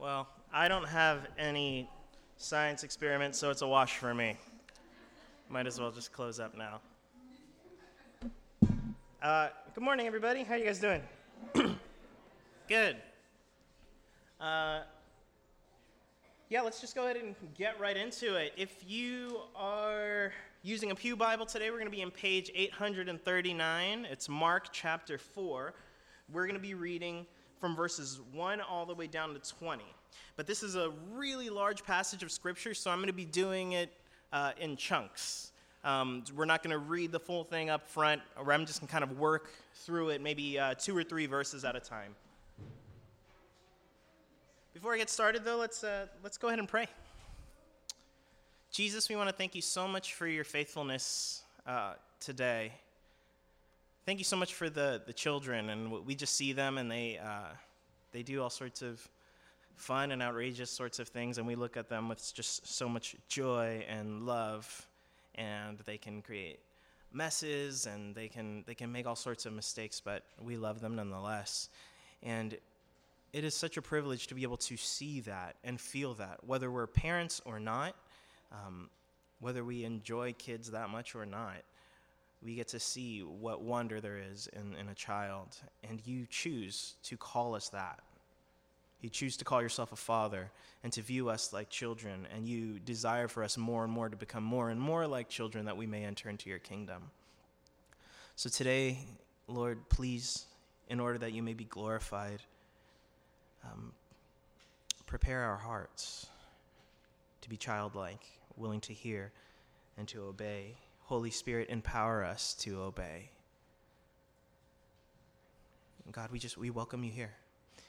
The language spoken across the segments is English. Well, I don't have any science experiments, so it's a wash for me. Might as well just close up now. Good morning, everybody. How are you guys doing? Good. Yeah, let's just go ahead and get right into it. If you are using a Pew Bible today, we're going to be on page 839. It's Mark chapter 4. We're going to be reading from verses 1 all the way down to 20. But this is a really large passage of Scripture, so I'm going to be doing it in chunks. We're not going to read the full thing up front, or I'm just going to kind of work through it, maybe 2 or 3 verses at a time. Before I get started, though, let's go ahead and pray. Jesus, we want to thank you so much for your faithfulness today. Thank you so much for the children, and we just see them, and they do all sorts of fun and outrageous sorts of things, and we look at them with just so much joy and love, and they can create messes, and they can make all sorts of mistakes, but we love them nonetheless. And it is such a privilege to be able to see that and feel that, whether we're parents or not, whether we enjoy kids that much or not. We get to see what wonder there is in a child, and you choose to call us that. You choose to call yourself a father and to view us like children, and you desire for us more and more to become more and more like children that we may enter into your kingdom. So today, Lord, please, in order that you may be glorified, prepare our hearts to be childlike, willing to hear and to obey. Holy Spirit, empower us to obey. And God, we welcome you here.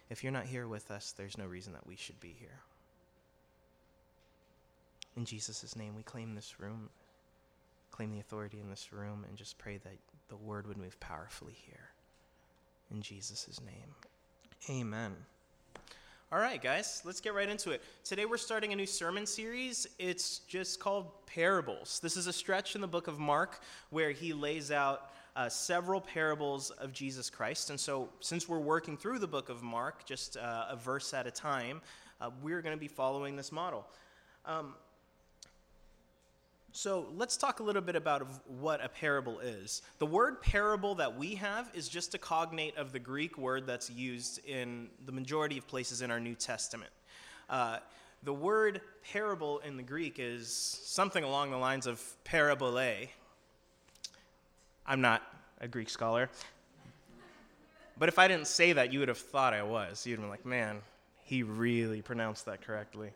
If you're not here with us, there's no reason that we should be here. In Jesus' name, we claim this room, claim the authority in this room, and just pray that the word would move powerfully here. In Jesus' name, amen. All right, guys, let's get right into it. Today we're starting a new sermon series. It's just called Parables. This is a stretch in the book of Mark where he lays out several parables of Jesus Christ. And so since we're working through the book of Mark, just a verse at a time, we're going to be following this model. So let's talk a little bit about what a parable is. The word parable that we have is just a cognate of the Greek word that's used in the majority of places in our New Testament. The word parable in the Greek is something along the lines of parabole. I'm not a Greek scholar. But if I didn't say that, you would have thought I was. You'd have been like, man, he really pronounced that correctly.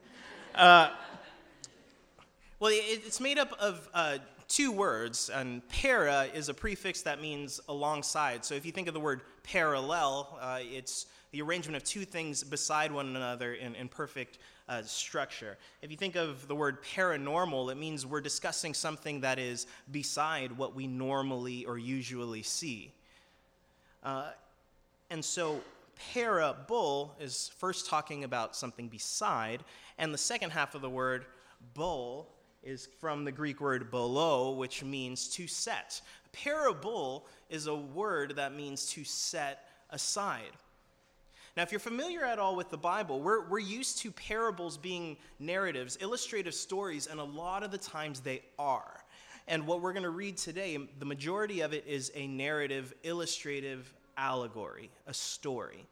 Well, it's made up of 2 words, and para is a prefix that means alongside. So if you think of the word parallel, it's the arrangement of 2 things beside one another in perfect structure. If you think of the word paranormal, it means we're discussing something that is beside what we normally or usually see. And so parable is first talking about something beside, and the second half of the word, bol, is from the Greek word below, which means to set. Parable is a word that means to set aside. Now, if you're familiar at all with the Bible, we're used to parables being narratives, illustrative stories, and a lot of the times they are. And what we're going to read today, the majority of it is a narrative, illustrative allegory, a story.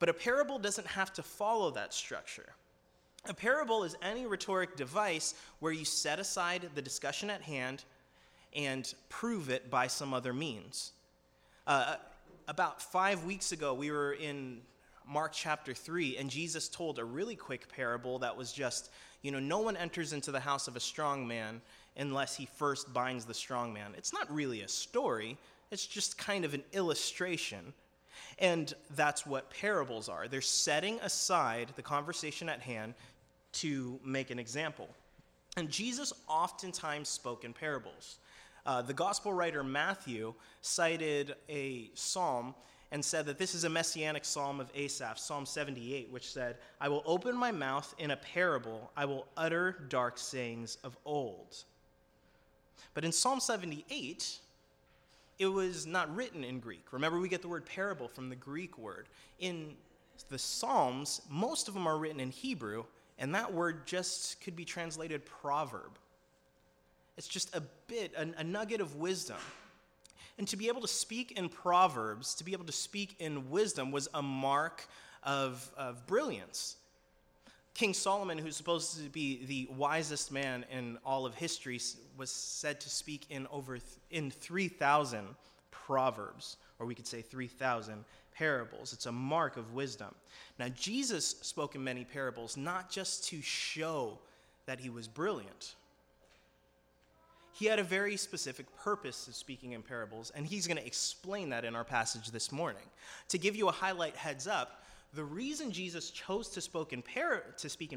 But a parable doesn't have to follow that structure. A parable is any rhetoric device where you set aside the discussion at hand and prove it by some other means. About 5 weeks ago, we were in Mark chapter 3, and Jesus told a really quick parable that was just, no one enters into the house of a strong man unless he first binds the strong man. It's not really a story. It's just kind of an illustration. And that's what parables are. They're setting aside the conversation at hand to make an example. And Jesus oftentimes spoke in parables. The gospel writer Matthew cited a psalm and said that this is a messianic psalm of Asaph, Psalm 78, which said, "I will open my mouth in a parable. I will utter dark sayings of old." But in Psalm 78... it was not written in Greek. Remember, we get the word parable from the Greek word. In the Psalms, most of them are written in Hebrew, and that word just could be translated proverb. It's just a nugget of wisdom. And to be able to speak in Proverbs, to be able to speak in wisdom was a mark of brilliance. King Solomon, who's supposed to be the wisest man in all of history, was said to speak in 3,000 proverbs, or we could say 3,000 parables. It's a mark of wisdom. Now, Jesus spoke in many parables, not just to show that he was brilliant. He had a very specific purpose of speaking in parables, and he's going to explain that in our passage this morning. To give you a highlight heads up, the reason Jesus chose to speak in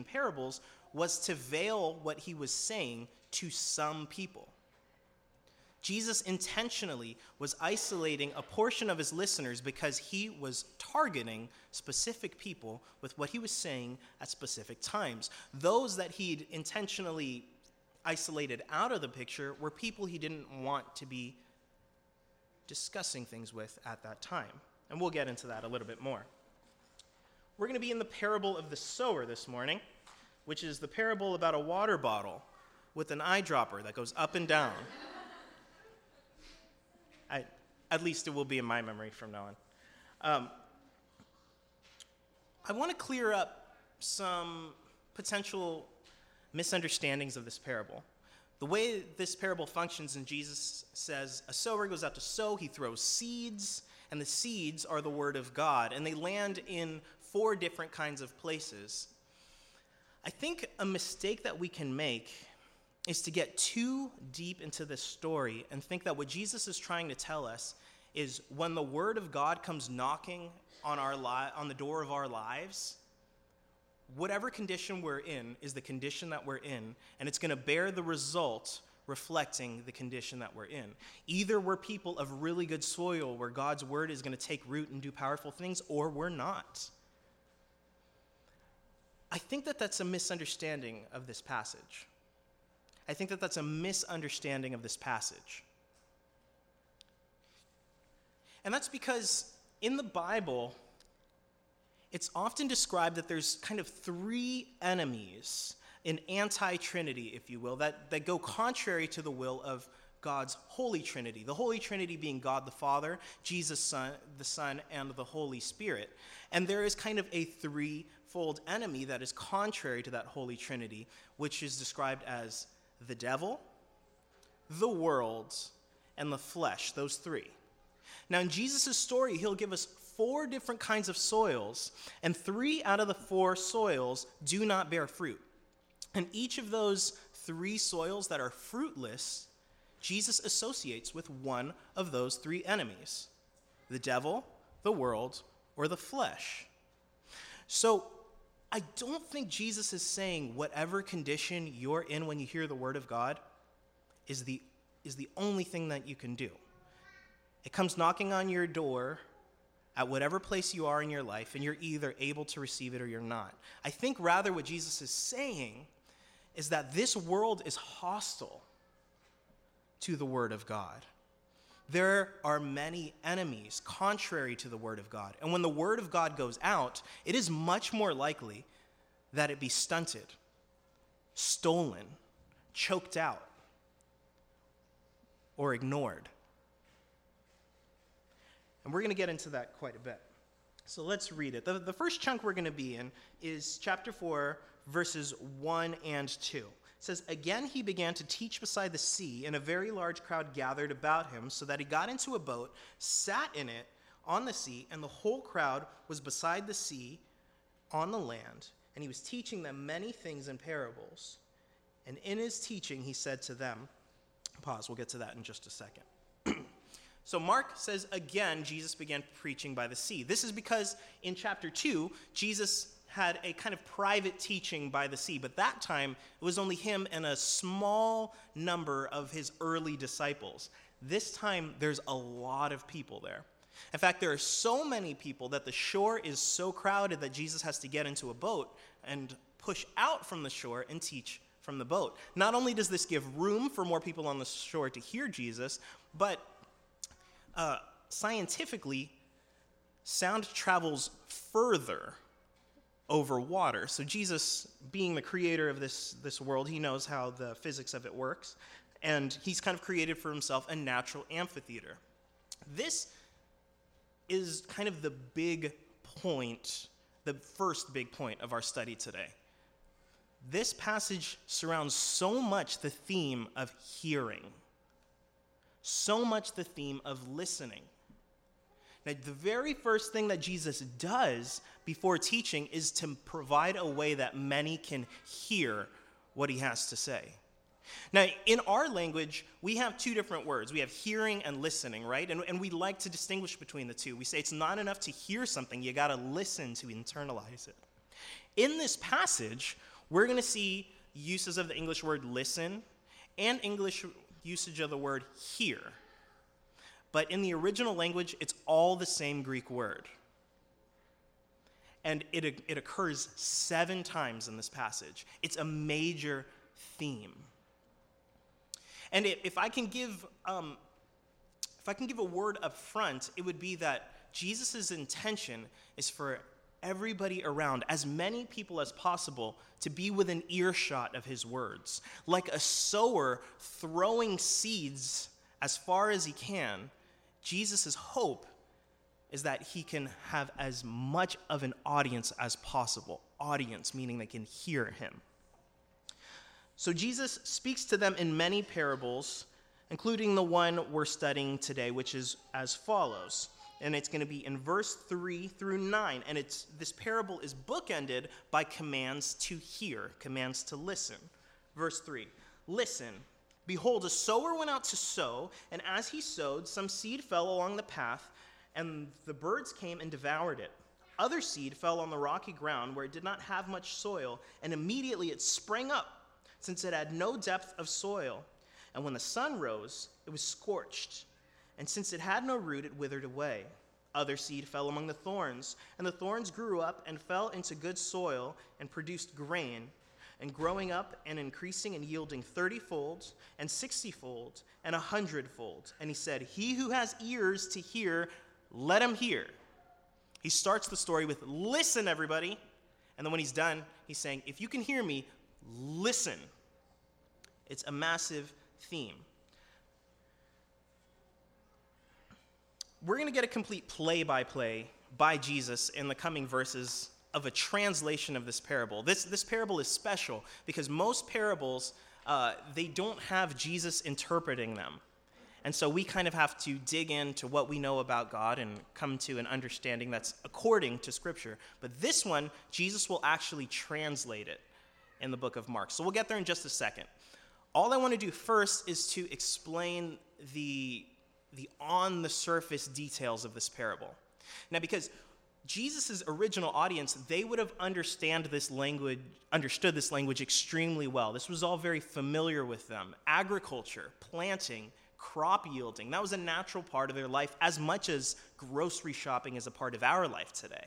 parables was to veil what he was saying to some people. Jesus intentionally was isolating a portion of his listeners because he was targeting specific people with what he was saying at specific times. Those that he'd intentionally isolated out of the picture were people he didn't want to be discussing things with at that time. And we'll get into that a little bit more. We're going to be in the parable of the sower this morning, which is the parable about a water bottle with an eyedropper that goes up and down. At least it will be in my memory from now on. I want to clear up some potential misunderstandings of this parable. The way this parable functions, and Jesus says, a sower goes out to sow, he throws seeds, and the seeds are the word of God, and they land in 4 different kinds of places. I think a mistake that we can make is to get too deep into this story and think that what Jesus is trying to tell us is when the word of God comes knocking on on the door of our lives, whatever condition we're in is the condition that we're in, and it's going to bear the result reflecting the condition that we're in. Either we're people of really good soil where God's word is going to take root and do powerful things, or we're not. I think that that's a misunderstanding of this passage. And that's because in the Bible, it's often described that there's kind of 3 enemies, an anti-Trinity, if you will, that go contrary to the will of God's Holy Trinity. The Holy Trinity being God the Father, Jesus the Son, and the Holy Spirit. And there is kind of a 3-fold enemy that is contrary to that Holy Trinity, which is described as the devil, the world, and the flesh, those 3. Now, in Jesus' story, he'll give us 4 different kinds of soils, and 3 out of the 4 soils do not bear fruit. And each of those 3 soils that are fruitless, Jesus associates with one of those 3 enemies, the devil, the world, or the flesh. So I don't think Jesus is saying whatever condition you're in when you hear the word of God is the only thing that you can do. It comes knocking on your door at whatever place you are in your life, and you're either able to receive it or you're not. I think rather what Jesus is saying is that this world is hostile to the word of God. There are many enemies contrary to the word of God. And when the word of God goes out, it is much more likely that it be stunted, stolen, choked out, or ignored. And we're going to get into that quite a bit. So let's read it. The first chunk we're going to be in is chapter 4, verses 1 and 2. It says, "Again he began to teach beside the sea, and a very large crowd gathered about him, so that he got into a boat, sat in it on the sea, and the whole crowd was beside the sea on the land, and he was teaching them many things in parables. And in his teaching he said to them," pause, we'll get to that in just a second. So Mark says, "Again, Jesus began preaching by the sea." This is because in chapter 2, Jesus had a kind of private teaching by the sea, but that time it was only him and a small number of his early disciples. This time there's a lot of people there. In fact, there are so many people that the shore is so crowded that Jesus has to get into a boat and push out from the shore and teach from the boat. Not only does this give room for more people on the shore to hear Jesus, but scientifically, sound travels further over water. So Jesus, being the creator of this world, he knows how the physics of it works, and he's kind of created for himself a natural amphitheater. This is kind of the big point, the first big point of our study today. This passage surrounds so much the theme of hearing, so much the theme of listening. Now, the very first thing that Jesus does before teaching is to provide a way that many can hear what he has to say. Now, in our language, we have two different words. We have hearing and listening, right? And we like to distinguish between the two. We say it's not enough to hear something. You got to listen to internalize it. In this passage, we're going to see uses of the English word listen and English usage of the word hear. But in the original language, it's all the same Greek word. And it occurs 7 times in this passage. It's a major theme. And if I can give a word up front, it would be that Jesus' intention is for everybody around, as many people as possible, to be within earshot of his words. Like a sower throwing seeds as far as he can, Jesus' hope is that he can have as much of an audience as possible. Audience, meaning they can hear him. So Jesus speaks to them in many parables, including the one we're studying today, which is as follows. And it's going to be in verse 3 through 9. And this parable is bookended by commands to hear, commands to listen. Verse 3, listen. Behold, a sower went out to sow, and as he sowed, some seed fell along the path, and the birds came and devoured it. Other seed fell on the rocky ground where it did not have much soil, and immediately it sprang up, since it had no depth of soil. And when the sun rose, it was scorched, and since it had no root, it withered away. Other seed fell among the thorns, and the thorns grew up and fell into good soil and produced grain, and growing up and increasing and yielding 30-fold and 60-fold and 100-fold. And he said, he who has ears to hear, let him hear. He starts the story with, listen, everybody. And then when he's done, he's saying, if you can hear me, listen. It's a massive theme. We're going to get a complete play-by-play by Jesus in the coming verses of a translation of this parable. This parable is special because most parables, they don't have Jesus interpreting them. And so we kind of have to dig into what we know about God and come to an understanding that's according to Scripture. But this one, Jesus will actually translate it in the book of Mark. So we'll get there in just a second. All I want to do first is to explain the on-the-surface details of this parable. Now, because Jesus' original audience, they would have understood this language extremely well. This was all very familiar with them. Agriculture, planting, crop yielding, that was a natural part of their life as much as grocery shopping is a part of our life today.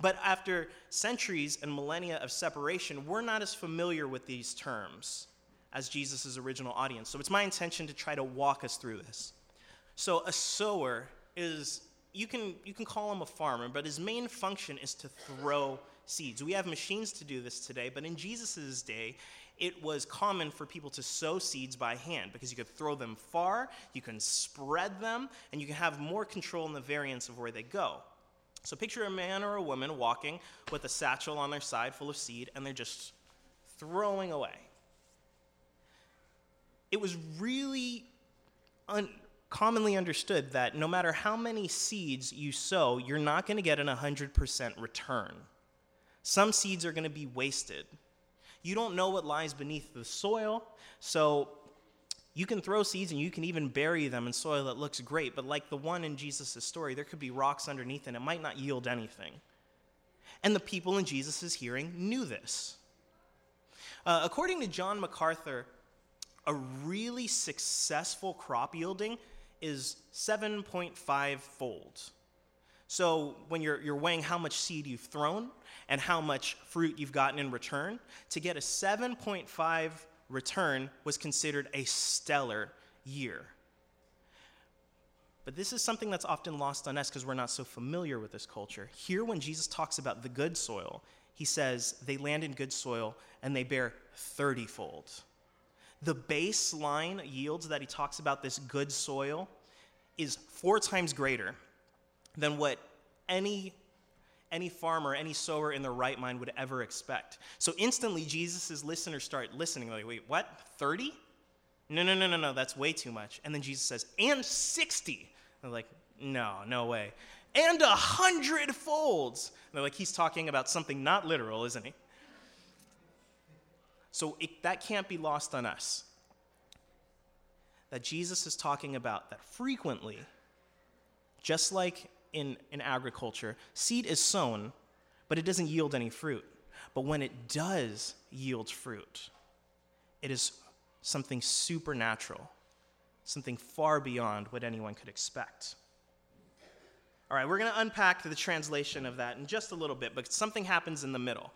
But after centuries and millennia of separation, we're not as familiar with these terms as Jesus' original audience. So it's my intention to try to walk us through this. So a sower is... You can call him a farmer, but his main function is to throw seeds. We have machines to do this today, but in Jesus' day, it was common for people to sow seeds by hand because you could throw them far, you can spread them, and you can have more control in the variance of where they go. So picture a man or a woman walking with a satchel on their side full of seed, and they're just throwing away. It was really commonly understood that no matter how many seeds you sow, you're not going to get an 100% return. Some seeds are going to be wasted. You don't know what lies beneath the soil, so you can throw seeds and you can even bury them in soil that looks great, but like the one in Jesus' story, there could be rocks underneath and it might not yield anything. And the people in Jesus' hearing knew this. According to John MacArthur, a really successful crop yielding is 7.5-fold. So when you're weighing how much seed you've thrown and how much fruit you've gotten in return, to get a 7.5 return was considered a stellar year. But this is something that's often lost on us because we're not so familiar with this culture. Here, when Jesus talks about the good soil, he says they land in good soil and they bear 30-fold. The baseline yields that he talks about, this good soil, is 4 times greater than what any farmer, any sower in their right mind would ever expect. So instantly, Jesus' listeners start listening. They're like, wait, what, 30? No, that's way too much. And then Jesus says, and 60. And they're like, no way. And 100-folds. And they're like, he's talking about something not literal, isn't he? So that can't be lost on us, that Jesus is talking about that frequently, just like in agriculture, seed is sown, but it doesn't yield any fruit. But when it does yield fruit, it is something supernatural, something far beyond what anyone could expect. All right, we're going to unpack the translation of that in just a little bit, but something happens in the middle.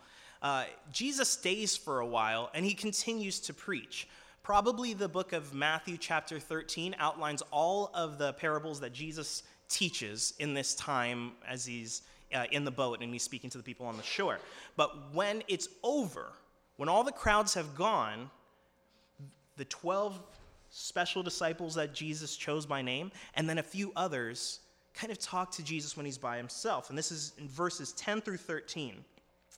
Jesus stays for a while, and he continues to preach. Probably the book of Matthew chapter 13 outlines all of the parables that Jesus teaches in this time as he's in the boat and he's speaking to the people on the shore. But when it's over, when all the crowds have gone, the 12 special disciples that Jesus chose by name, and then a few others kind of talk to Jesus when he's by himself. And this is in verses 10 through 13.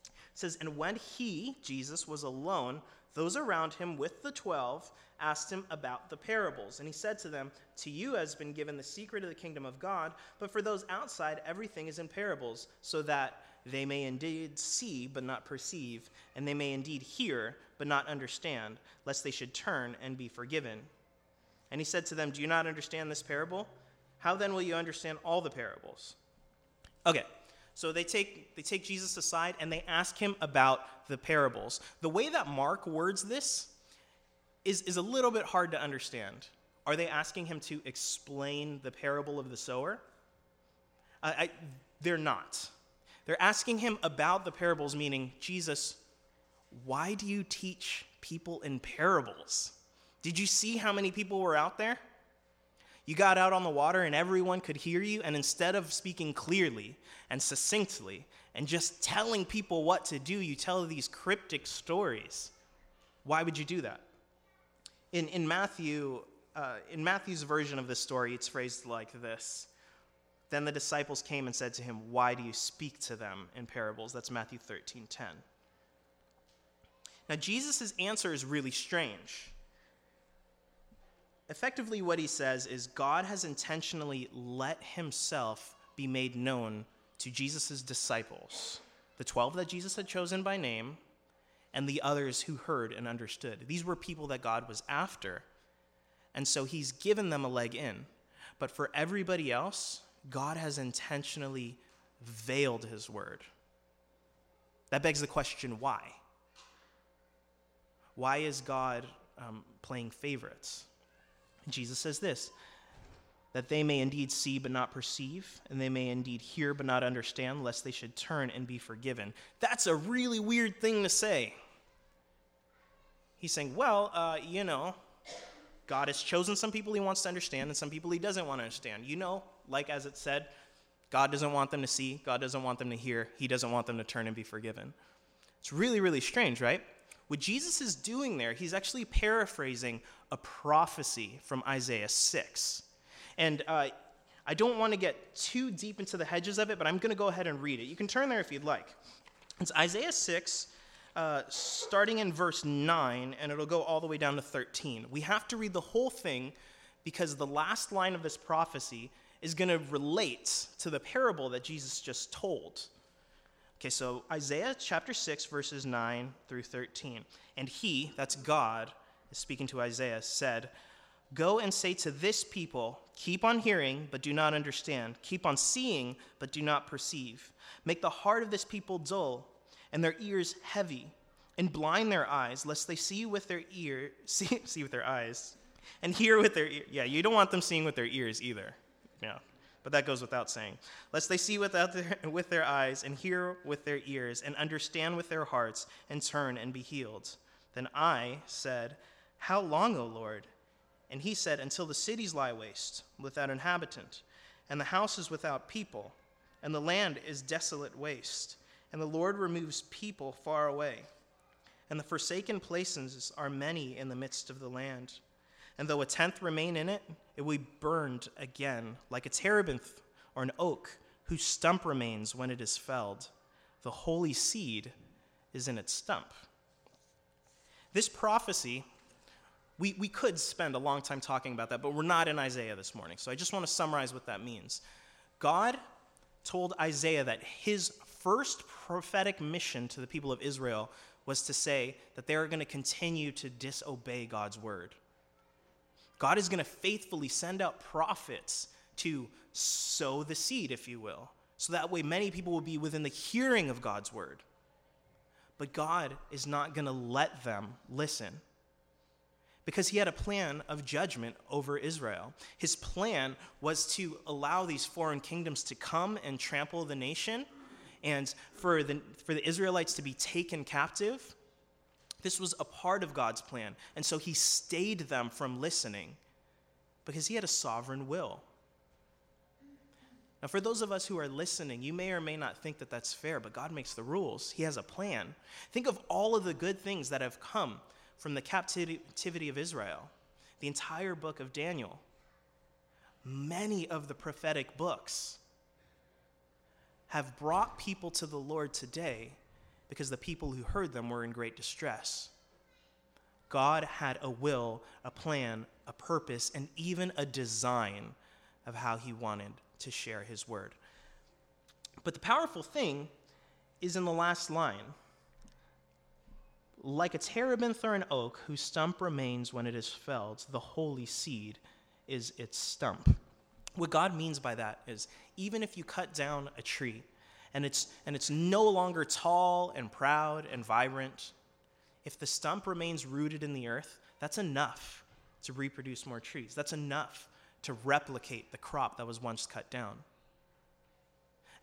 It says, and when he, Jesus, was alone, those around him with the 12 asked him about the parables. And he said to them, to you has been given the secret of the kingdom of God, but for those outside, everything is in parables, so that they may indeed see but not perceive, and they may indeed hear but not understand, lest they should turn and be forgiven. And he said to them, do you not understand this parable? How then will you understand all the parables? Okay, so they take Jesus aside and they ask him about the parables. The way that Mark words this is a little bit hard to understand. Are they asking him to explain the parable of the sower? They're not. They're asking him about the parables, meaning, Jesus, why do you teach people in parables? Did you see how many people were out there? You got out on the water and everyone could hear you, and instead of speaking clearly and succinctly and just telling people what to do, you tell these cryptic stories. Why would you do that? In Matthew's version of this story, it's phrased like this. Then the disciples came and said to him, why do you speak to them in parables? That's Matthew 13:10. Now, Jesus' answer is really strange. Effectively, what he says is God has intentionally let himself be made known to Jesus' disciples, the 12 that Jesus had chosen by name, and the others who heard and understood. These were people that God was after, and so he's given them a leg in. But for everybody else, God has intentionally veiled his word. That begs the question, why? Why is God playing favorites? Jesus says this, that they may indeed see but not perceive, and they may indeed hear but not understand, lest they should turn and be forgiven. That's a really weird thing to say. He's saying, God has chosen some people he wants to understand and some people he doesn't want to understand. Like as it said, God doesn't want them to see, God doesn't want them to hear, he doesn't want them to turn and be forgiven. It's really, really strange, right? What Jesus is doing there, he's actually paraphrasing a prophecy from Isaiah 6. And I don't want to get too deep into the hedges of it, but I'm going to go ahead and read it. You can turn there if you'd like. It's Isaiah 6, starting in verse 9, and it'll go all the way down to 13. We have to read the whole thing because the last line of this prophecy is going to relate to the parable that Jesus just told. Okay, so Isaiah chapter 6, verses 9 through 13. And he, that's God, is speaking to Isaiah, said, go and say to this people, keep on hearing, but do not understand. Keep on seeing, but do not perceive. Make the heart of this people dull, and their ears heavy, and blind their eyes, lest they see with their eyes, and hear with their ears. Yeah, you don't want them seeing with their ears either. Yeah. But that goes without saying. Lest they see with their eyes and hear with their ears and understand with their hearts and turn and be healed. Then I said, how long, O Lord? And he said, until the cities lie waste, without inhabitant, and the houses without people, and the land is desolate waste, and the Lord removes people far away. And the forsaken places are many in the midst of the land. And though a tenth remain in it, it will be burned again, like a terebinth or an oak, whose stump remains when it is felled. The holy seed is in its stump. This prophecy, we could spend a long time talking about that, but we're not in Isaiah this morning. So I just want to summarize what that means. God told Isaiah that his first prophetic mission to the people of Israel was to say that they are going to continue to disobey God's word. God is going to faithfully send out prophets to sow the seed, if you will, so that way many people will be within the hearing of God's word. But God is not going to let them listen, because he had a plan of judgment over Israel. His plan was to allow these foreign kingdoms to come and trample the nation, and for the Israelites to be taken captive. This was a part of God's plan, and so he stayed them from listening because he had a sovereign will. Now, for those of us who are listening, you may or may not think that that's fair, but God makes the rules. He has a plan. Think of all of the good things that have come from the captivity of Israel, the entire book of Daniel, many of the prophetic books have brought people to the Lord today because the people who heard them were in great distress. God had a will, a plan, a purpose, and even a design of how he wanted to share his word. But the powerful thing is in the last line. Like a terebinth or an oak whose stump remains when it is felled, the holy seed is its stump. What God means by that is even if you cut down a tree and it's no longer tall and proud and vibrant, if the stump remains rooted in the earth, that's enough to reproduce more trees. That's enough to replicate the crop that was once cut down.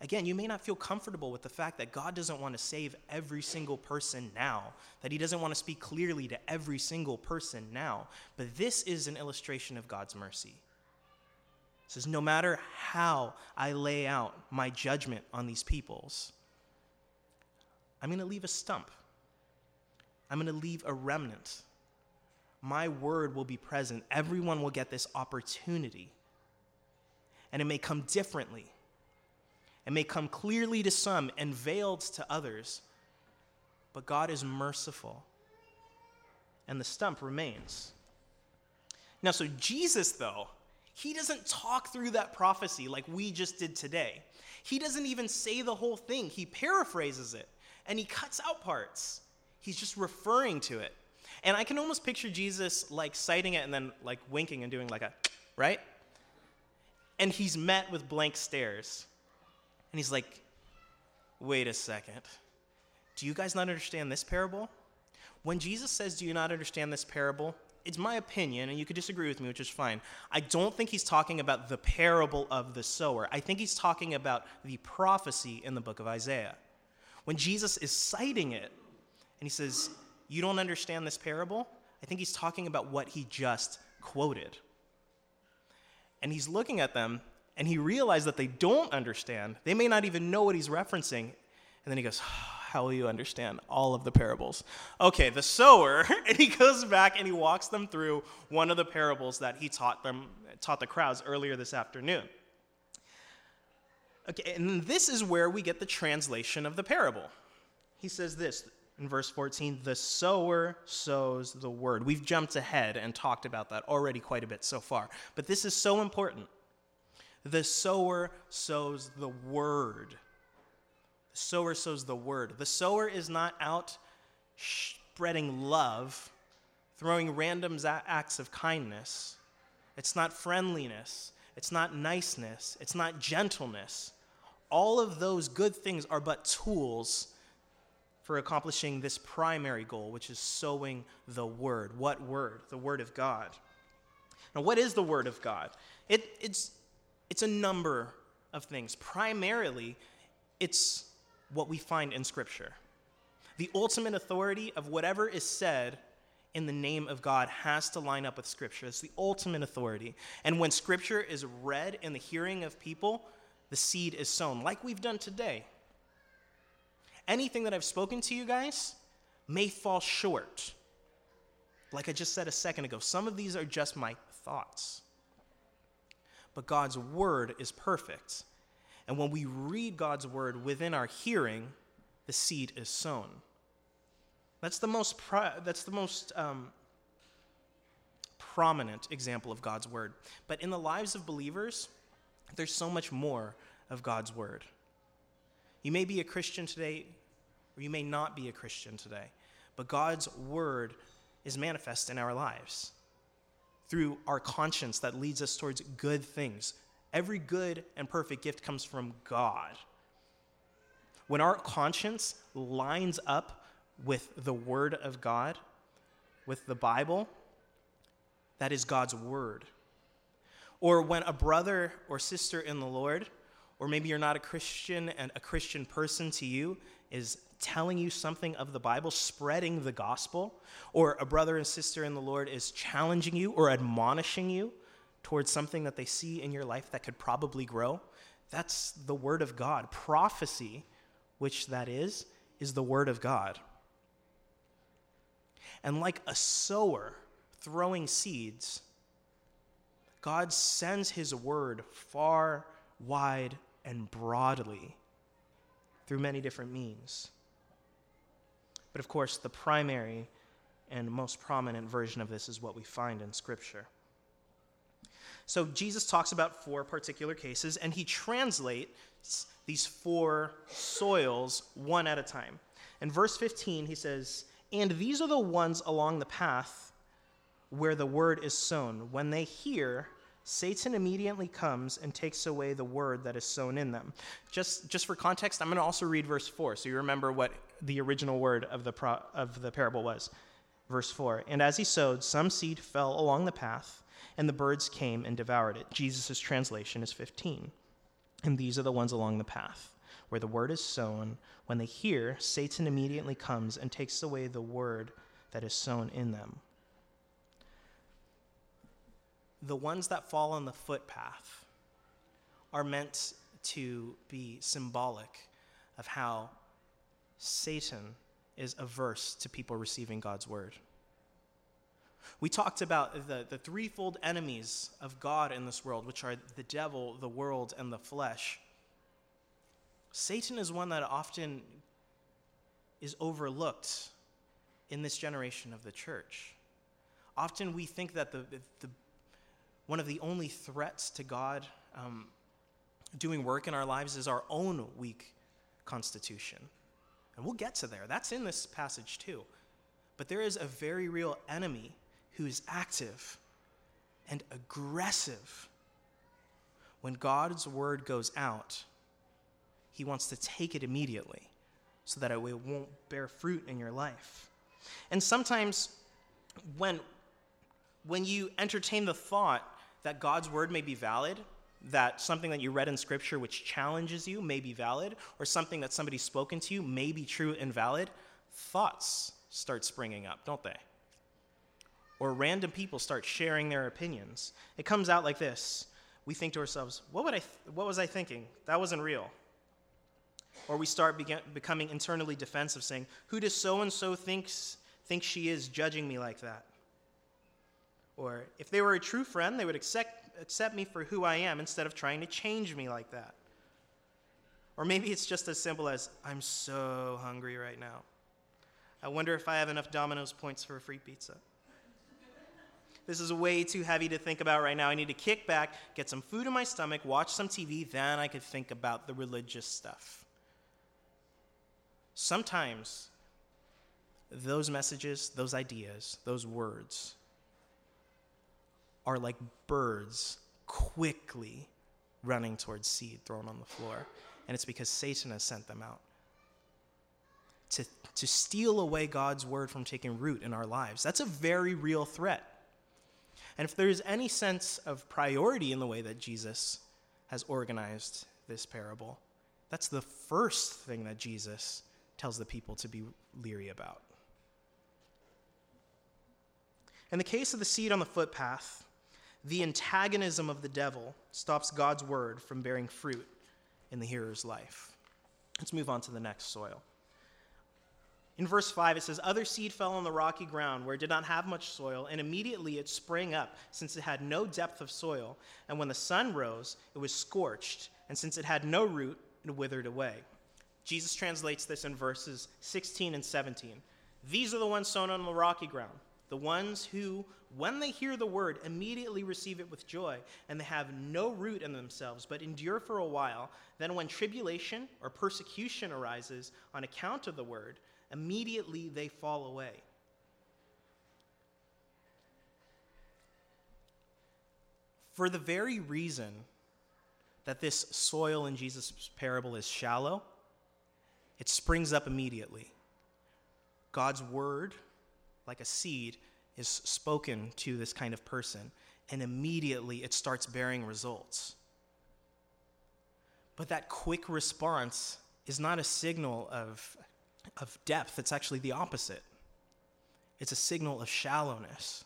Again, you may not feel comfortable with the fact that God doesn't want to save every single person now, that he doesn't want to speak clearly to every single person now, but this is an illustration of God's mercy. It says, no matter how I lay out my judgment on these peoples, I'm going to leave a stump. I'm going to leave a remnant. My word will be present. Everyone will get this opportunity. And it may come differently. It may come clearly to some and veiled to others. But God is merciful. And the stump remains. Now, so Jesus, though, he doesn't talk through that prophecy like we just did today. He doesn't even say the whole thing. He paraphrases it, and he cuts out parts. He's just referring to it. And I can almost picture Jesus like citing it and then like winking and doing like a, right? And he's met with blank stares. And he's like, wait a second. Do you guys not understand this parable? When Jesus says, do you not understand this parable? It's my opinion, and you could disagree with me, which is fine. I don't think he's talking about the parable of the sower. I think he's talking about the prophecy in the book of Isaiah. When Jesus is citing it, and he says, you don't understand this parable, I think he's talking about what he just quoted. And he's looking at them, and he realized that they don't understand. They may not even know what he's referencing. And then he goes, how will you understand all of the parables? Okay, the sower, and he goes back and he walks them through one of the parables that he taught the crowds earlier this afternoon. Okay, and this is where we get the translation of the parable. He says this in verse 14, the sower sows the word. We've jumped ahead and talked about that already quite a bit so far, but this is so important. The sower sows the word. The sower sows the word. The sower is not out spreading love, throwing random acts of kindness. It's not friendliness. It's not niceness. It's not gentleness. All of those good things are but tools for accomplishing this primary goal, which is sowing the word. What word? The word of God. Now, what is the word of God? It's a number of things. Primarily, it's what we find in Scripture. The ultimate authority of whatever is said in the name of God has to line up with Scripture. It's the ultimate authority. And when Scripture is read in the hearing of people, the seed is sown, like we've done today. Anything that I've spoken to you guys may fall short. Like I just said a second ago, some of these are just my thoughts. But God's word is perfect. And when we read God's word within our hearing, the seed is sown. That's the most prominent example of God's word. But in the lives of believers, there's so much more of God's word. You may be a Christian today, or you may not be a Christian today, but God's word is manifest in our lives through our conscience that leads us towards good things. Every good and perfect gift comes from God. When our conscience lines up with the word of God, with the Bible, that is God's word. Or when a brother or sister in the Lord, or maybe you're not a Christian and a Christian person to you, is telling you something of the Bible, spreading the gospel, or a brother and sister in the Lord is challenging you or admonishing you towards something that they see in your life that could probably grow, that's the word of God. Prophecy, which that is the word of God. And like a sower throwing seeds, God sends his word far, wide, and broadly through many different means. But of course, the primary and most prominent version of this is what we find in Scripture. So Jesus talks about four particular cases, and he translates these four soils one at a time. In verse 15, he says, "And these are the ones along the path where the word is sown. When they hear, Satan immediately comes and takes away the word that is sown in them." Just for context, I'm going to also read verse 4, so you remember what the original word of the parable was. Verse 4, "And as he sowed, some seed fell along the path, and the birds came and devoured it." Jesus' translation is 15. "And these are the ones along the path where the word is sown. When they hear, Satan immediately comes and takes away the word that is sown in them." The ones that fall on the footpath are meant to be symbolic of how Satan is averse to people receiving God's word. We talked about the threefold enemies of God in this world, which are the devil, the world, and the flesh. Satan is one that often is overlooked in this generation of the church. Often we think that the one of the only threats to God doing work in our lives is our own weak constitution. And we'll get to there. That's in this passage too. But there is a very real enemy who is active and aggressive. When God's word goes out, he wants to take it immediately so that it won't bear fruit in your life. And sometimes when you entertain the thought that God's word may be valid, that something that you read in Scripture which challenges you may be valid, or something that somebody's spoken to you may be true and valid, thoughts start springing up, don't they? Or random people start sharing their opinions. It comes out like this. We think to ourselves, what was I thinking? That wasn't real. Or we start becoming internally defensive, saying, who does so-and-so think she is judging me like that? Or if they were a true friend, they would accept me for who I am instead of trying to change me like that. Or maybe it's just as simple as, I'm so hungry right now. I wonder if I have enough Domino's points for a free pizza. This is way too heavy to think about right now. I need to kick back, get some food in my stomach, watch some TV, then I could think about the religious stuff. Sometimes those messages, those ideas, those words are like birds quickly running towards seed thrown on the floor. And it's because Satan has sent them out to steal away God's word from taking root in our lives. That's a very real threat. And if there is any sense of priority in the way that Jesus has organized this parable, that's the first thing that Jesus tells the people to be leery about. In the case of the seed on the footpath, the antagonism of the devil stops God's word from bearing fruit in the hearer's life. Let's move on to the next soil. In verse 5, it says, "Other seed fell on the rocky ground where it did not have much soil, and immediately it sprang up, since it had no depth of soil. And when the sun rose, it was scorched, and since it had no root, it withered away." Jesus translates this in verses 16 and 17. These are the ones sown on the rocky ground, the ones who, when they hear the word, immediately receive it with joy, and they have no root in themselves, but endure for a while. Then when tribulation or persecution arises on account of the word, immediately they fall away. For the very reason that this soil in Jesus' parable is shallow, it springs up immediately. God's word, like a seed, is spoken to this kind of person, and immediately it starts bearing results. But that quick response is not a signal of depth. It's actually the opposite. It's a signal of shallowness.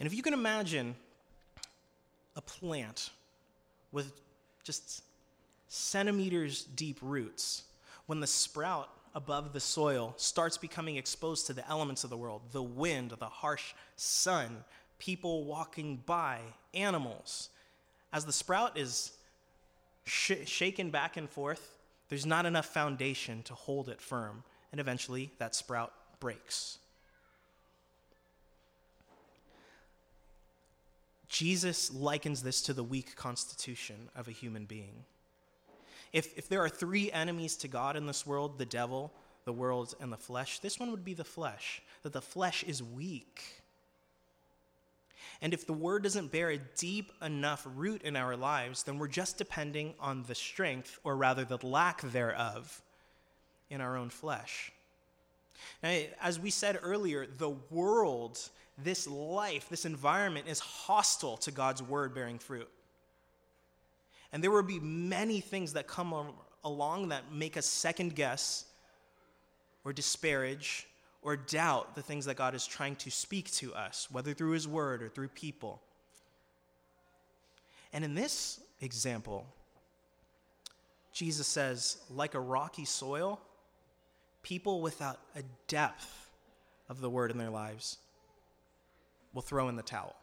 And if you can imagine a plant with just centimeters deep roots, when the sprout above the soil starts becoming exposed to the elements of the world, the wind, the harsh sun, people walking by, animals, as the sprout is shaken back and forth, there's not enough foundation to hold it firm, and eventually that sprout breaks. Jesus likens this to the weak constitution of a human being. If there are three enemies to God in this world, the devil, the world, and the flesh, this one would be the flesh, that the flesh is weak. And if the word doesn't bear a deep enough root in our lives, then we're just depending on the strength, or rather the lack thereof, in our own flesh. Now, as we said earlier, the world, this life, this environment is hostile to God's word bearing fruit. And there will be many things that come along that make us second guess or disparage or doubt the things that God is trying to speak to us, whether through his word or through people. And in this example, Jesus says, like a rocky soil, people without a depth of the word in their lives will throw in the towel.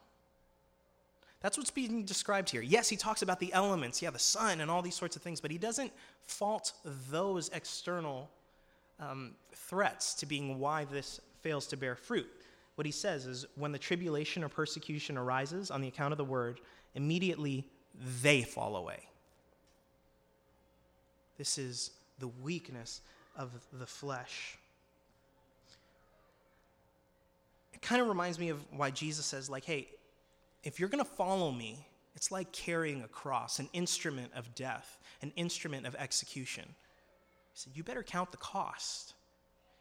That's what's being described here. Yes, he talks about the elements, the sun and all these sorts of things, but he doesn't fault those external threats to being why this fails to bear fruit. What he says is, when the tribulation or persecution arises on the account of the word, immediately they fall away. This is the weakness of the flesh. It kind of reminds me of why Jesus says, like, hey, if you're going to follow me, it's like carrying a cross, an instrument of death, an instrument of execution. He said, you better count the cost.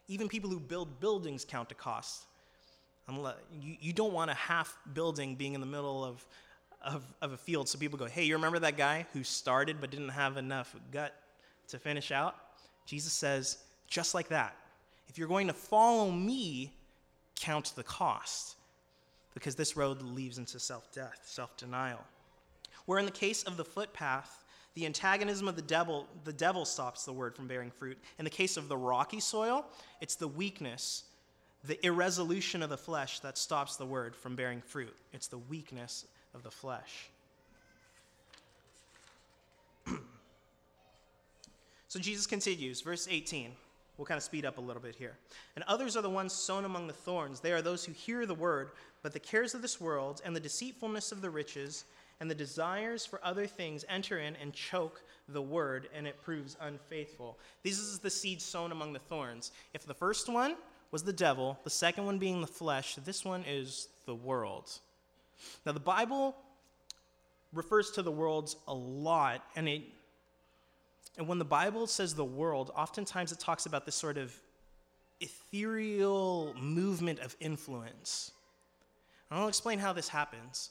Even people who build buildings count the cost. You don't want a half building being in the middle of a field. So people go, hey, you remember that guy who started but didn't have enough gut to finish out? Jesus says, just like that. If you're going to follow me, count the cost, because this road leads into self-death, self-denial. Where in the case of the footpath, the antagonism of the devil stops the word from bearing fruit. In the case of the rocky soil, it's the weakness, the irresolution of the flesh that stops the word from bearing fruit. It's the weakness of the flesh. So Jesus continues, verse 18. We'll kind of speed up a little bit here. And others are the ones sown among the thorns. They are those who hear the word, but the cares of this world and the deceitfulness of the riches and the desires for other things enter in and choke the word, and it proves unfaithful. This is the seed sown among the thorns. If the first one was the devil, the second one being the flesh, this one is the world. Now, the Bible refers to the world a lot, and when the Bible says the world, oftentimes it talks about this sort of ethereal movement of influence. And I'll explain how this happens.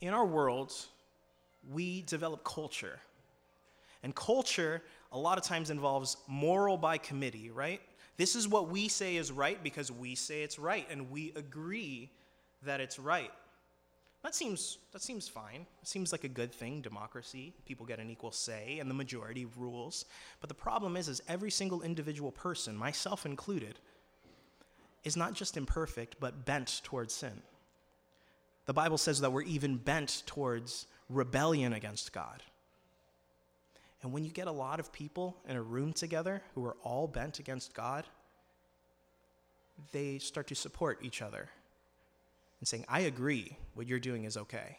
In our world, we develop culture. And culture a lot of times involves moral by committee, right? This is what we say is right because we say it's right, and we agree that it's right. That seems fine. It seems like a good thing, democracy. People get an equal say, and the majority rules. But the problem is every single individual person, myself included, is not just imperfect, but bent towards sin. The Bible says that we're even bent towards rebellion against God. And when you get a lot of people in a room together who are all bent against God, they start to support each other and saying, I agree what you're doing is okay.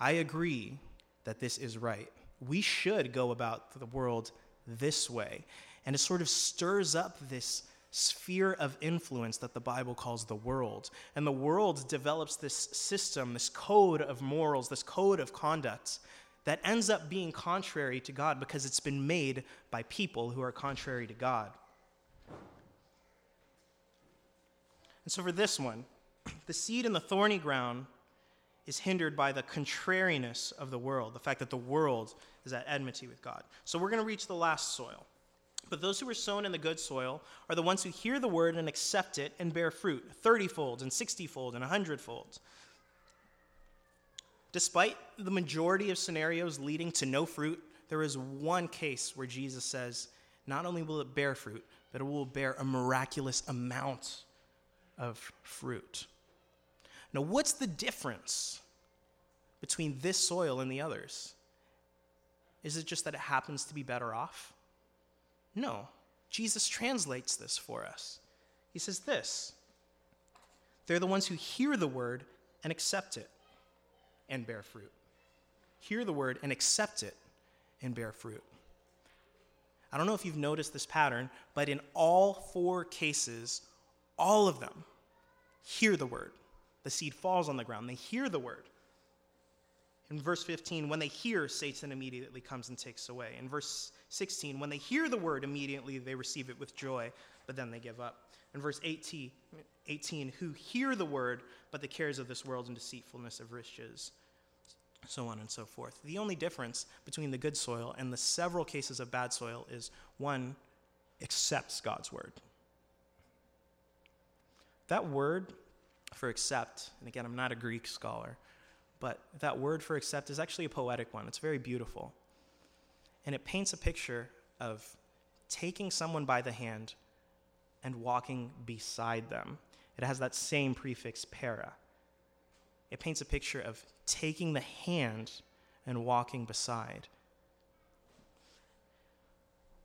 I agree that this is right. We should go about the world this way. And it sort of stirs up this sphere of influence that the Bible calls the world. And the world develops this system, this code of morals, this code of conduct that ends up being contrary to God because it's been made by people who are contrary to God. And so for this one, the seed in the thorny ground is hindered by the contrariness of the world, the fact that the world is at enmity with God. So we're going to reach the last soil. But those who are sown in the good soil are the ones who hear the word and accept it and bear fruit, 30-fold and 60-fold and 100-fold. Despite the majority of scenarios leading to no fruit, there is one case where Jesus says, not only will it bear fruit, but it will bear a miraculous amount of fruit. Now, what's the difference between this soil and the others? Is it just that it happens to be better off? No. Jesus translates this for us. He says this: they're the ones who hear the word and accept it and bear fruit. Hear the word and accept it and bear fruit. I don't know if you've noticed this pattern, but in all four cases, all of them hear the word. The seed falls on the ground. They hear the word. In verse 15, when they hear, Satan immediately comes and takes away. In verse 16, when they hear the word, immediately they receive it with joy, but then they give up. In verse 18, who hear the word, but the cares of this world and deceitfulness of riches, so on and so forth. The only difference between the good soil and the several cases of bad soil is one accepts God's word. That word for accept, and again, I'm not a Greek scholar, but that word for accept is actually a poetic one. It's very beautiful. And it paints a picture of taking someone by the hand and walking beside them. It has that same prefix, para. It paints a picture of taking the hand and walking beside.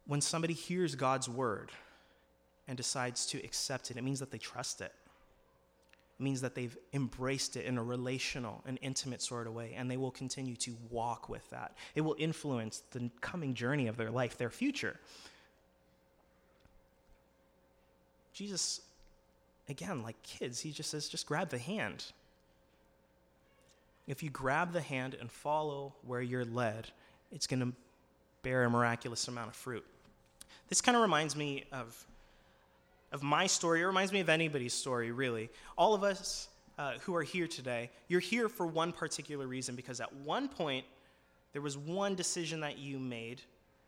When somebody hears God's word and decides to accept it, it means that they trust it. It means that they've embraced it in a relational and intimate sort of way, and they will continue to walk with that. It will influence the coming journey of their life, their future. Jesus, again, like kids, he just says, just grab the hand. If you grab the hand and follow where you're led, it's going to bear a miraculous amount of fruit. This kind of reminds me of my story. It reminds me of anybody's story, really. All of us who are here today, you're here for one particular reason, because at one point, there was one decision that you made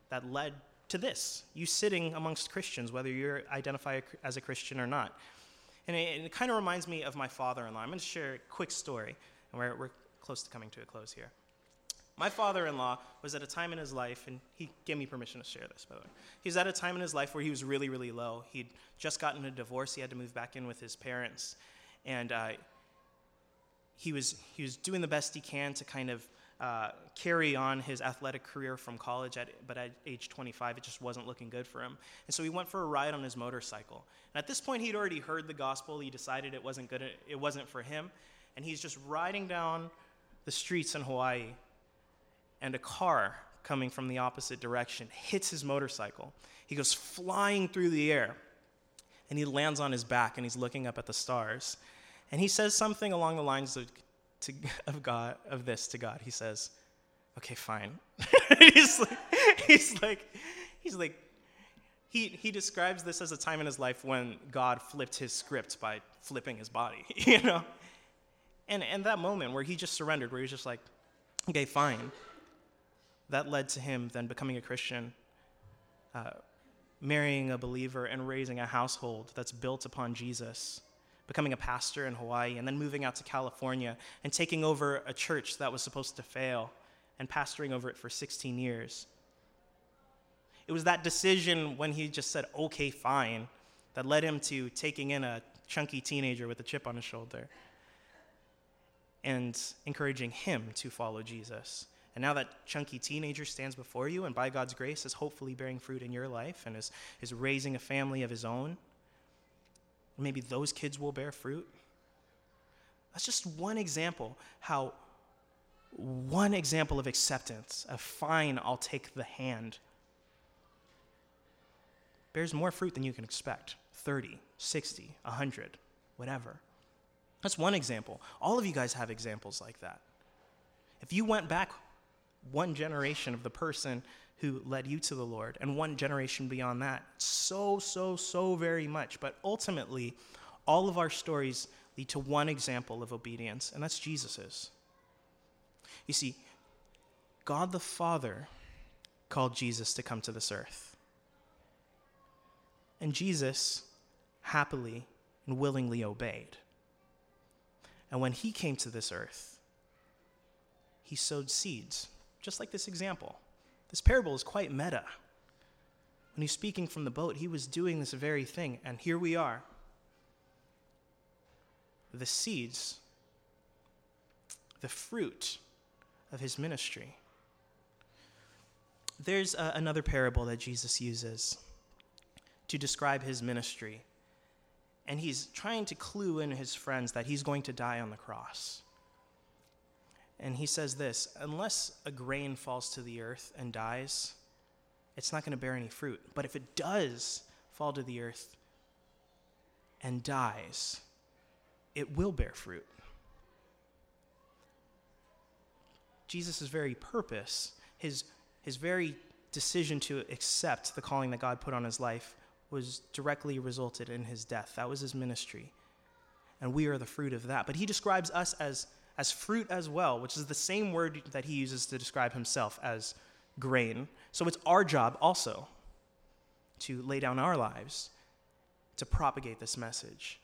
that led to this, you sitting amongst Christians, whether you identify as a Christian or not. And it kind of reminds me of my father-in-law. I'm going to share a quick story, and we're close to coming to a close here. My father-in-law was at a time in his life, and he gave me permission to share this, by the way. He was at a time in his life where he was really, really low. He'd just gotten a divorce. He had to move back in with his parents. And he was doing the best he can to kind of carry on his athletic career from college, but at age 25, it just wasn't looking good for him. And so he went for a ride on his motorcycle. And at this point, he'd already heard the gospel. He decided it wasn't good. It wasn't for him. And he's just riding down the streets in Hawaii, and a car coming from the opposite direction hits his motorcycle. He goes flying through the air, and he lands on his back, and he's looking up at the stars. And he says something along the lines of this to God. He says, "Okay, fine." he's like, he describes this as a time in his life when God flipped his script by flipping his body, you know. And that moment where he just surrendered, where he was just like, "Okay, fine," that led to him then becoming a Christian, marrying a believer and raising a household that's built upon Jesus, becoming a pastor in Hawaii, and then moving out to California and taking over a church that was supposed to fail and pastoring over it for 16 years. It was that decision when he just said, okay, fine, that led him to taking in a chunky teenager with a chip on his shoulder and encouraging him to follow Jesus. And now that chunky teenager stands before you and by God's grace is hopefully bearing fruit in your life and is raising a family of his own. Maybe those kids will bear fruit. That's just one example, one example of acceptance, of fine, I'll take the hand, bears more fruit than you can expect, 30, 60, 100, whatever. That's one example. All of you guys have examples like that. If you went back one generation of the person who led you to the Lord, and one generation beyond that, so very much. But ultimately, all of our stories lead to one example of obedience, and that's Jesus's. You see, God the Father called Jesus to come to this earth. And Jesus happily and willingly obeyed. And when he came to this earth, he sowed seeds, just like this example. This parable is quite meta. When he's speaking from the boat, he was doing this very thing, and here we are. The seeds, the fruit of his ministry. There's another parable that Jesus uses to describe his ministry, and he's trying to clue in his friends that he's going to die on the cross. And he says this, unless a grain falls to the earth and dies, it's not going to bear any fruit. But if it does fall to the earth and dies, it will bear fruit. Jesus' very purpose, his very decision to accept the calling that God put on his life was directly resulted in his death. That was his ministry. And we are the fruit of that. But he describes us as fruit as well, which is the same word that he uses to describe himself as grain. So it's our job also to lay down our lives to propagate this message.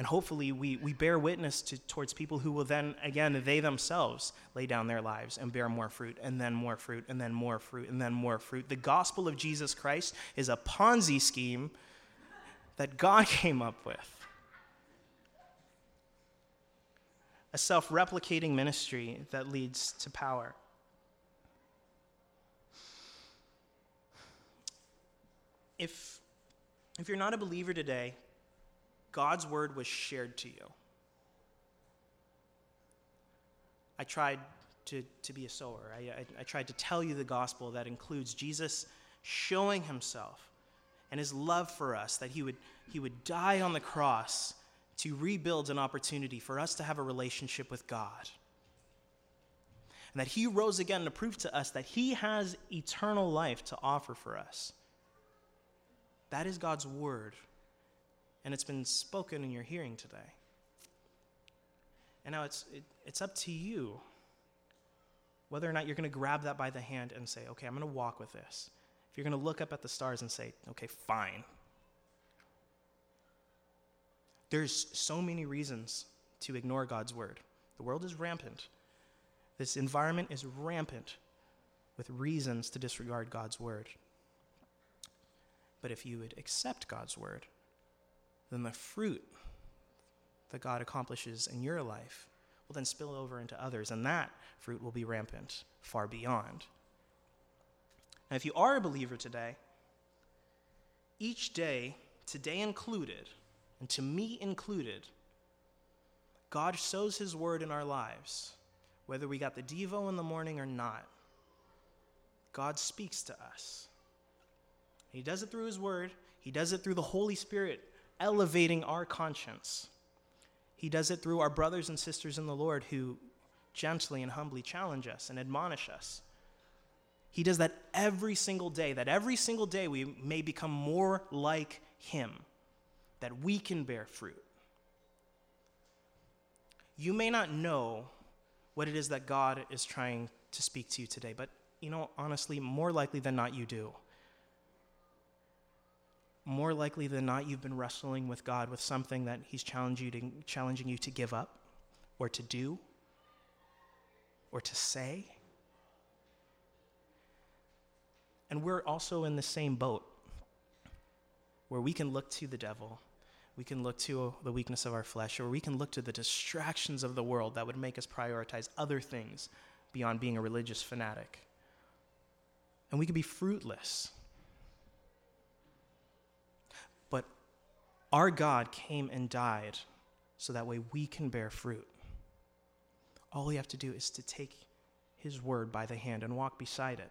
And hopefully we bear witness towards people who will then, again, they themselves lay down their lives and bear more fruit, and then more fruit, and then more fruit, and then more fruit. The gospel of Jesus Christ is a Ponzi scheme that God came up with. A self-replicating ministry that leads to power. If you're not a believer today, God's word was shared to you. I tried to be a sower. I tried to tell you the gospel that includes Jesus showing himself and his love for us, that he would die on the cross to rebuild an opportunity for us to have a relationship with God. And that he rose again to prove to us that he has eternal life to offer for us. That is God's word. And it's been spoken in your hearing today. And now it's up to you whether or not you're going to grab that by the hand and say, okay, I'm going to walk with this. If you're going to look up at the stars and say, okay, fine. There's so many reasons to ignore God's word. The world is rampant. This environment is rampant with reasons to disregard God's word. But if you would accept God's word, then the fruit that God accomplishes in your life will then spill over into others, and that fruit will be rampant far beyond. Now, if you are a believer today, each day, today included, and to me included, God sows his word in our lives, whether we got the Devo in the morning or not. God speaks to us. He does it through his word. He does it through the Holy Spirit, elevating our conscience. He does it through our brothers and sisters in the Lord who gently and humbly challenge us and admonish us. He does that every single day, we may become more like him, that we can bear fruit. You may not know what it is that God is trying to speak to you today, but honestly, more likely than not, you do. more likely than not, you've been wrestling with God with something that he's challenging you to give up or to do or to say. And we're also in the same boat where we can look to the devil, we can look to the weakness of our flesh, or we can look to the distractions of the world that would make us prioritize other things beyond being a religious fanatic. And we can be fruitless. But our God came and died so that way we can bear fruit. All we have to do is to take his word by the hand and walk beside it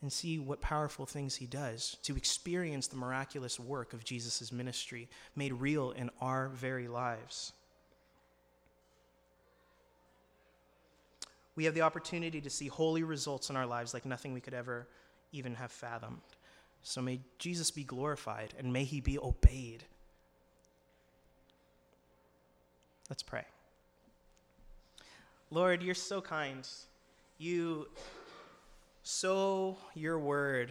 and see what powerful things he does, to experience the miraculous work of Jesus' ministry made real in our very lives. We have the opportunity to see holy results in our lives like nothing we could ever even have fathomed. So may Jesus be glorified and may he be obeyed. Let's pray. Lord, you're so kind. You sow your word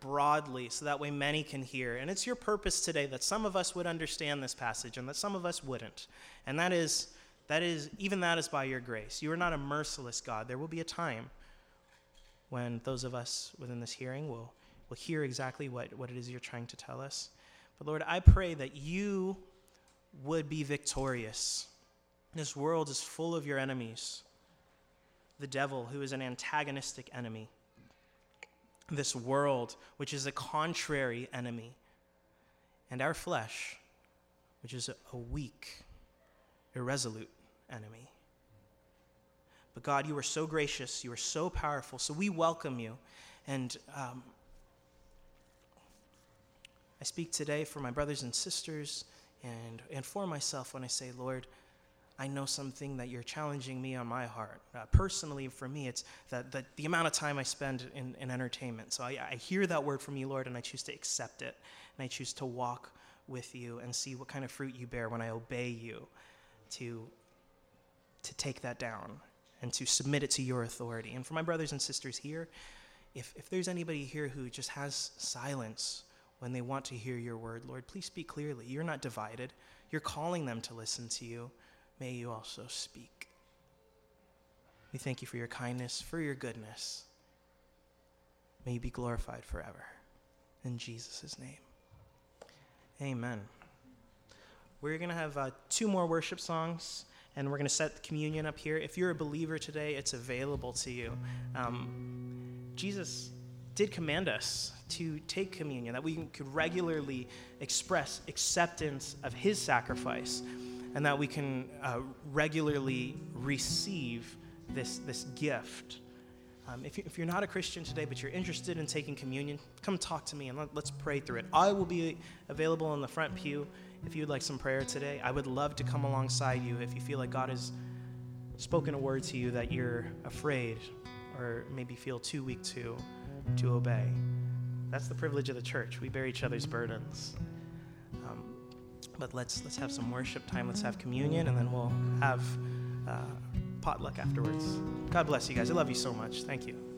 broadly so that way many can hear. And it's your purpose today that some of us would understand this passage and that some of us wouldn't. And that is by your grace. You are not a merciless God. There will be a time when those of us within this hearing will hear exactly what it is you're trying to tell us. But Lord, I pray that you would be victorious. This world is full of your enemies. The devil, who is an antagonistic enemy. This world, which is a contrary enemy. And our flesh, which is a weak, irresolute enemy. But God, you are so gracious. You are so powerful. So we welcome you. And I speak today for my brothers and sisters and for myself when I say, Lord, I know something that you're challenging me on my heart. Personally, for me, it's that the amount of time I spend in entertainment. So I hear that word from you, Lord, and I choose to accept it. And I choose to walk with you and see what kind of fruit you bear when I obey you to take that down and to submit it to your authority. And for my brothers and sisters here, if there's anybody here who just has silence when they want to hear your word, Lord, please speak clearly. You're not divided. You're calling them to listen to you. May you also speak. We thank you for your kindness, for your goodness. May you be glorified forever. In Jesus' name, amen. We're going to have two more worship songs, and we're going to set communion up here. If you're a believer today, it's available to you. Jesus did command us to take communion, that we could regularly express acceptance of his sacrifice, and that we can regularly receive this gift. If you're not a Christian today, but you're interested in taking communion, come talk to me and let's pray through it. I will be available in the front pew if you'd like some prayer today. I would love to come alongside you if you feel like God has spoken a word to you that you're afraid or maybe feel too weak to obey. That's the privilege of the church. We bear each other's burdens. But let's have some worship time. Let's have communion, and then we'll have potluck afterwards. God bless you guys. I love you so much. Thank you.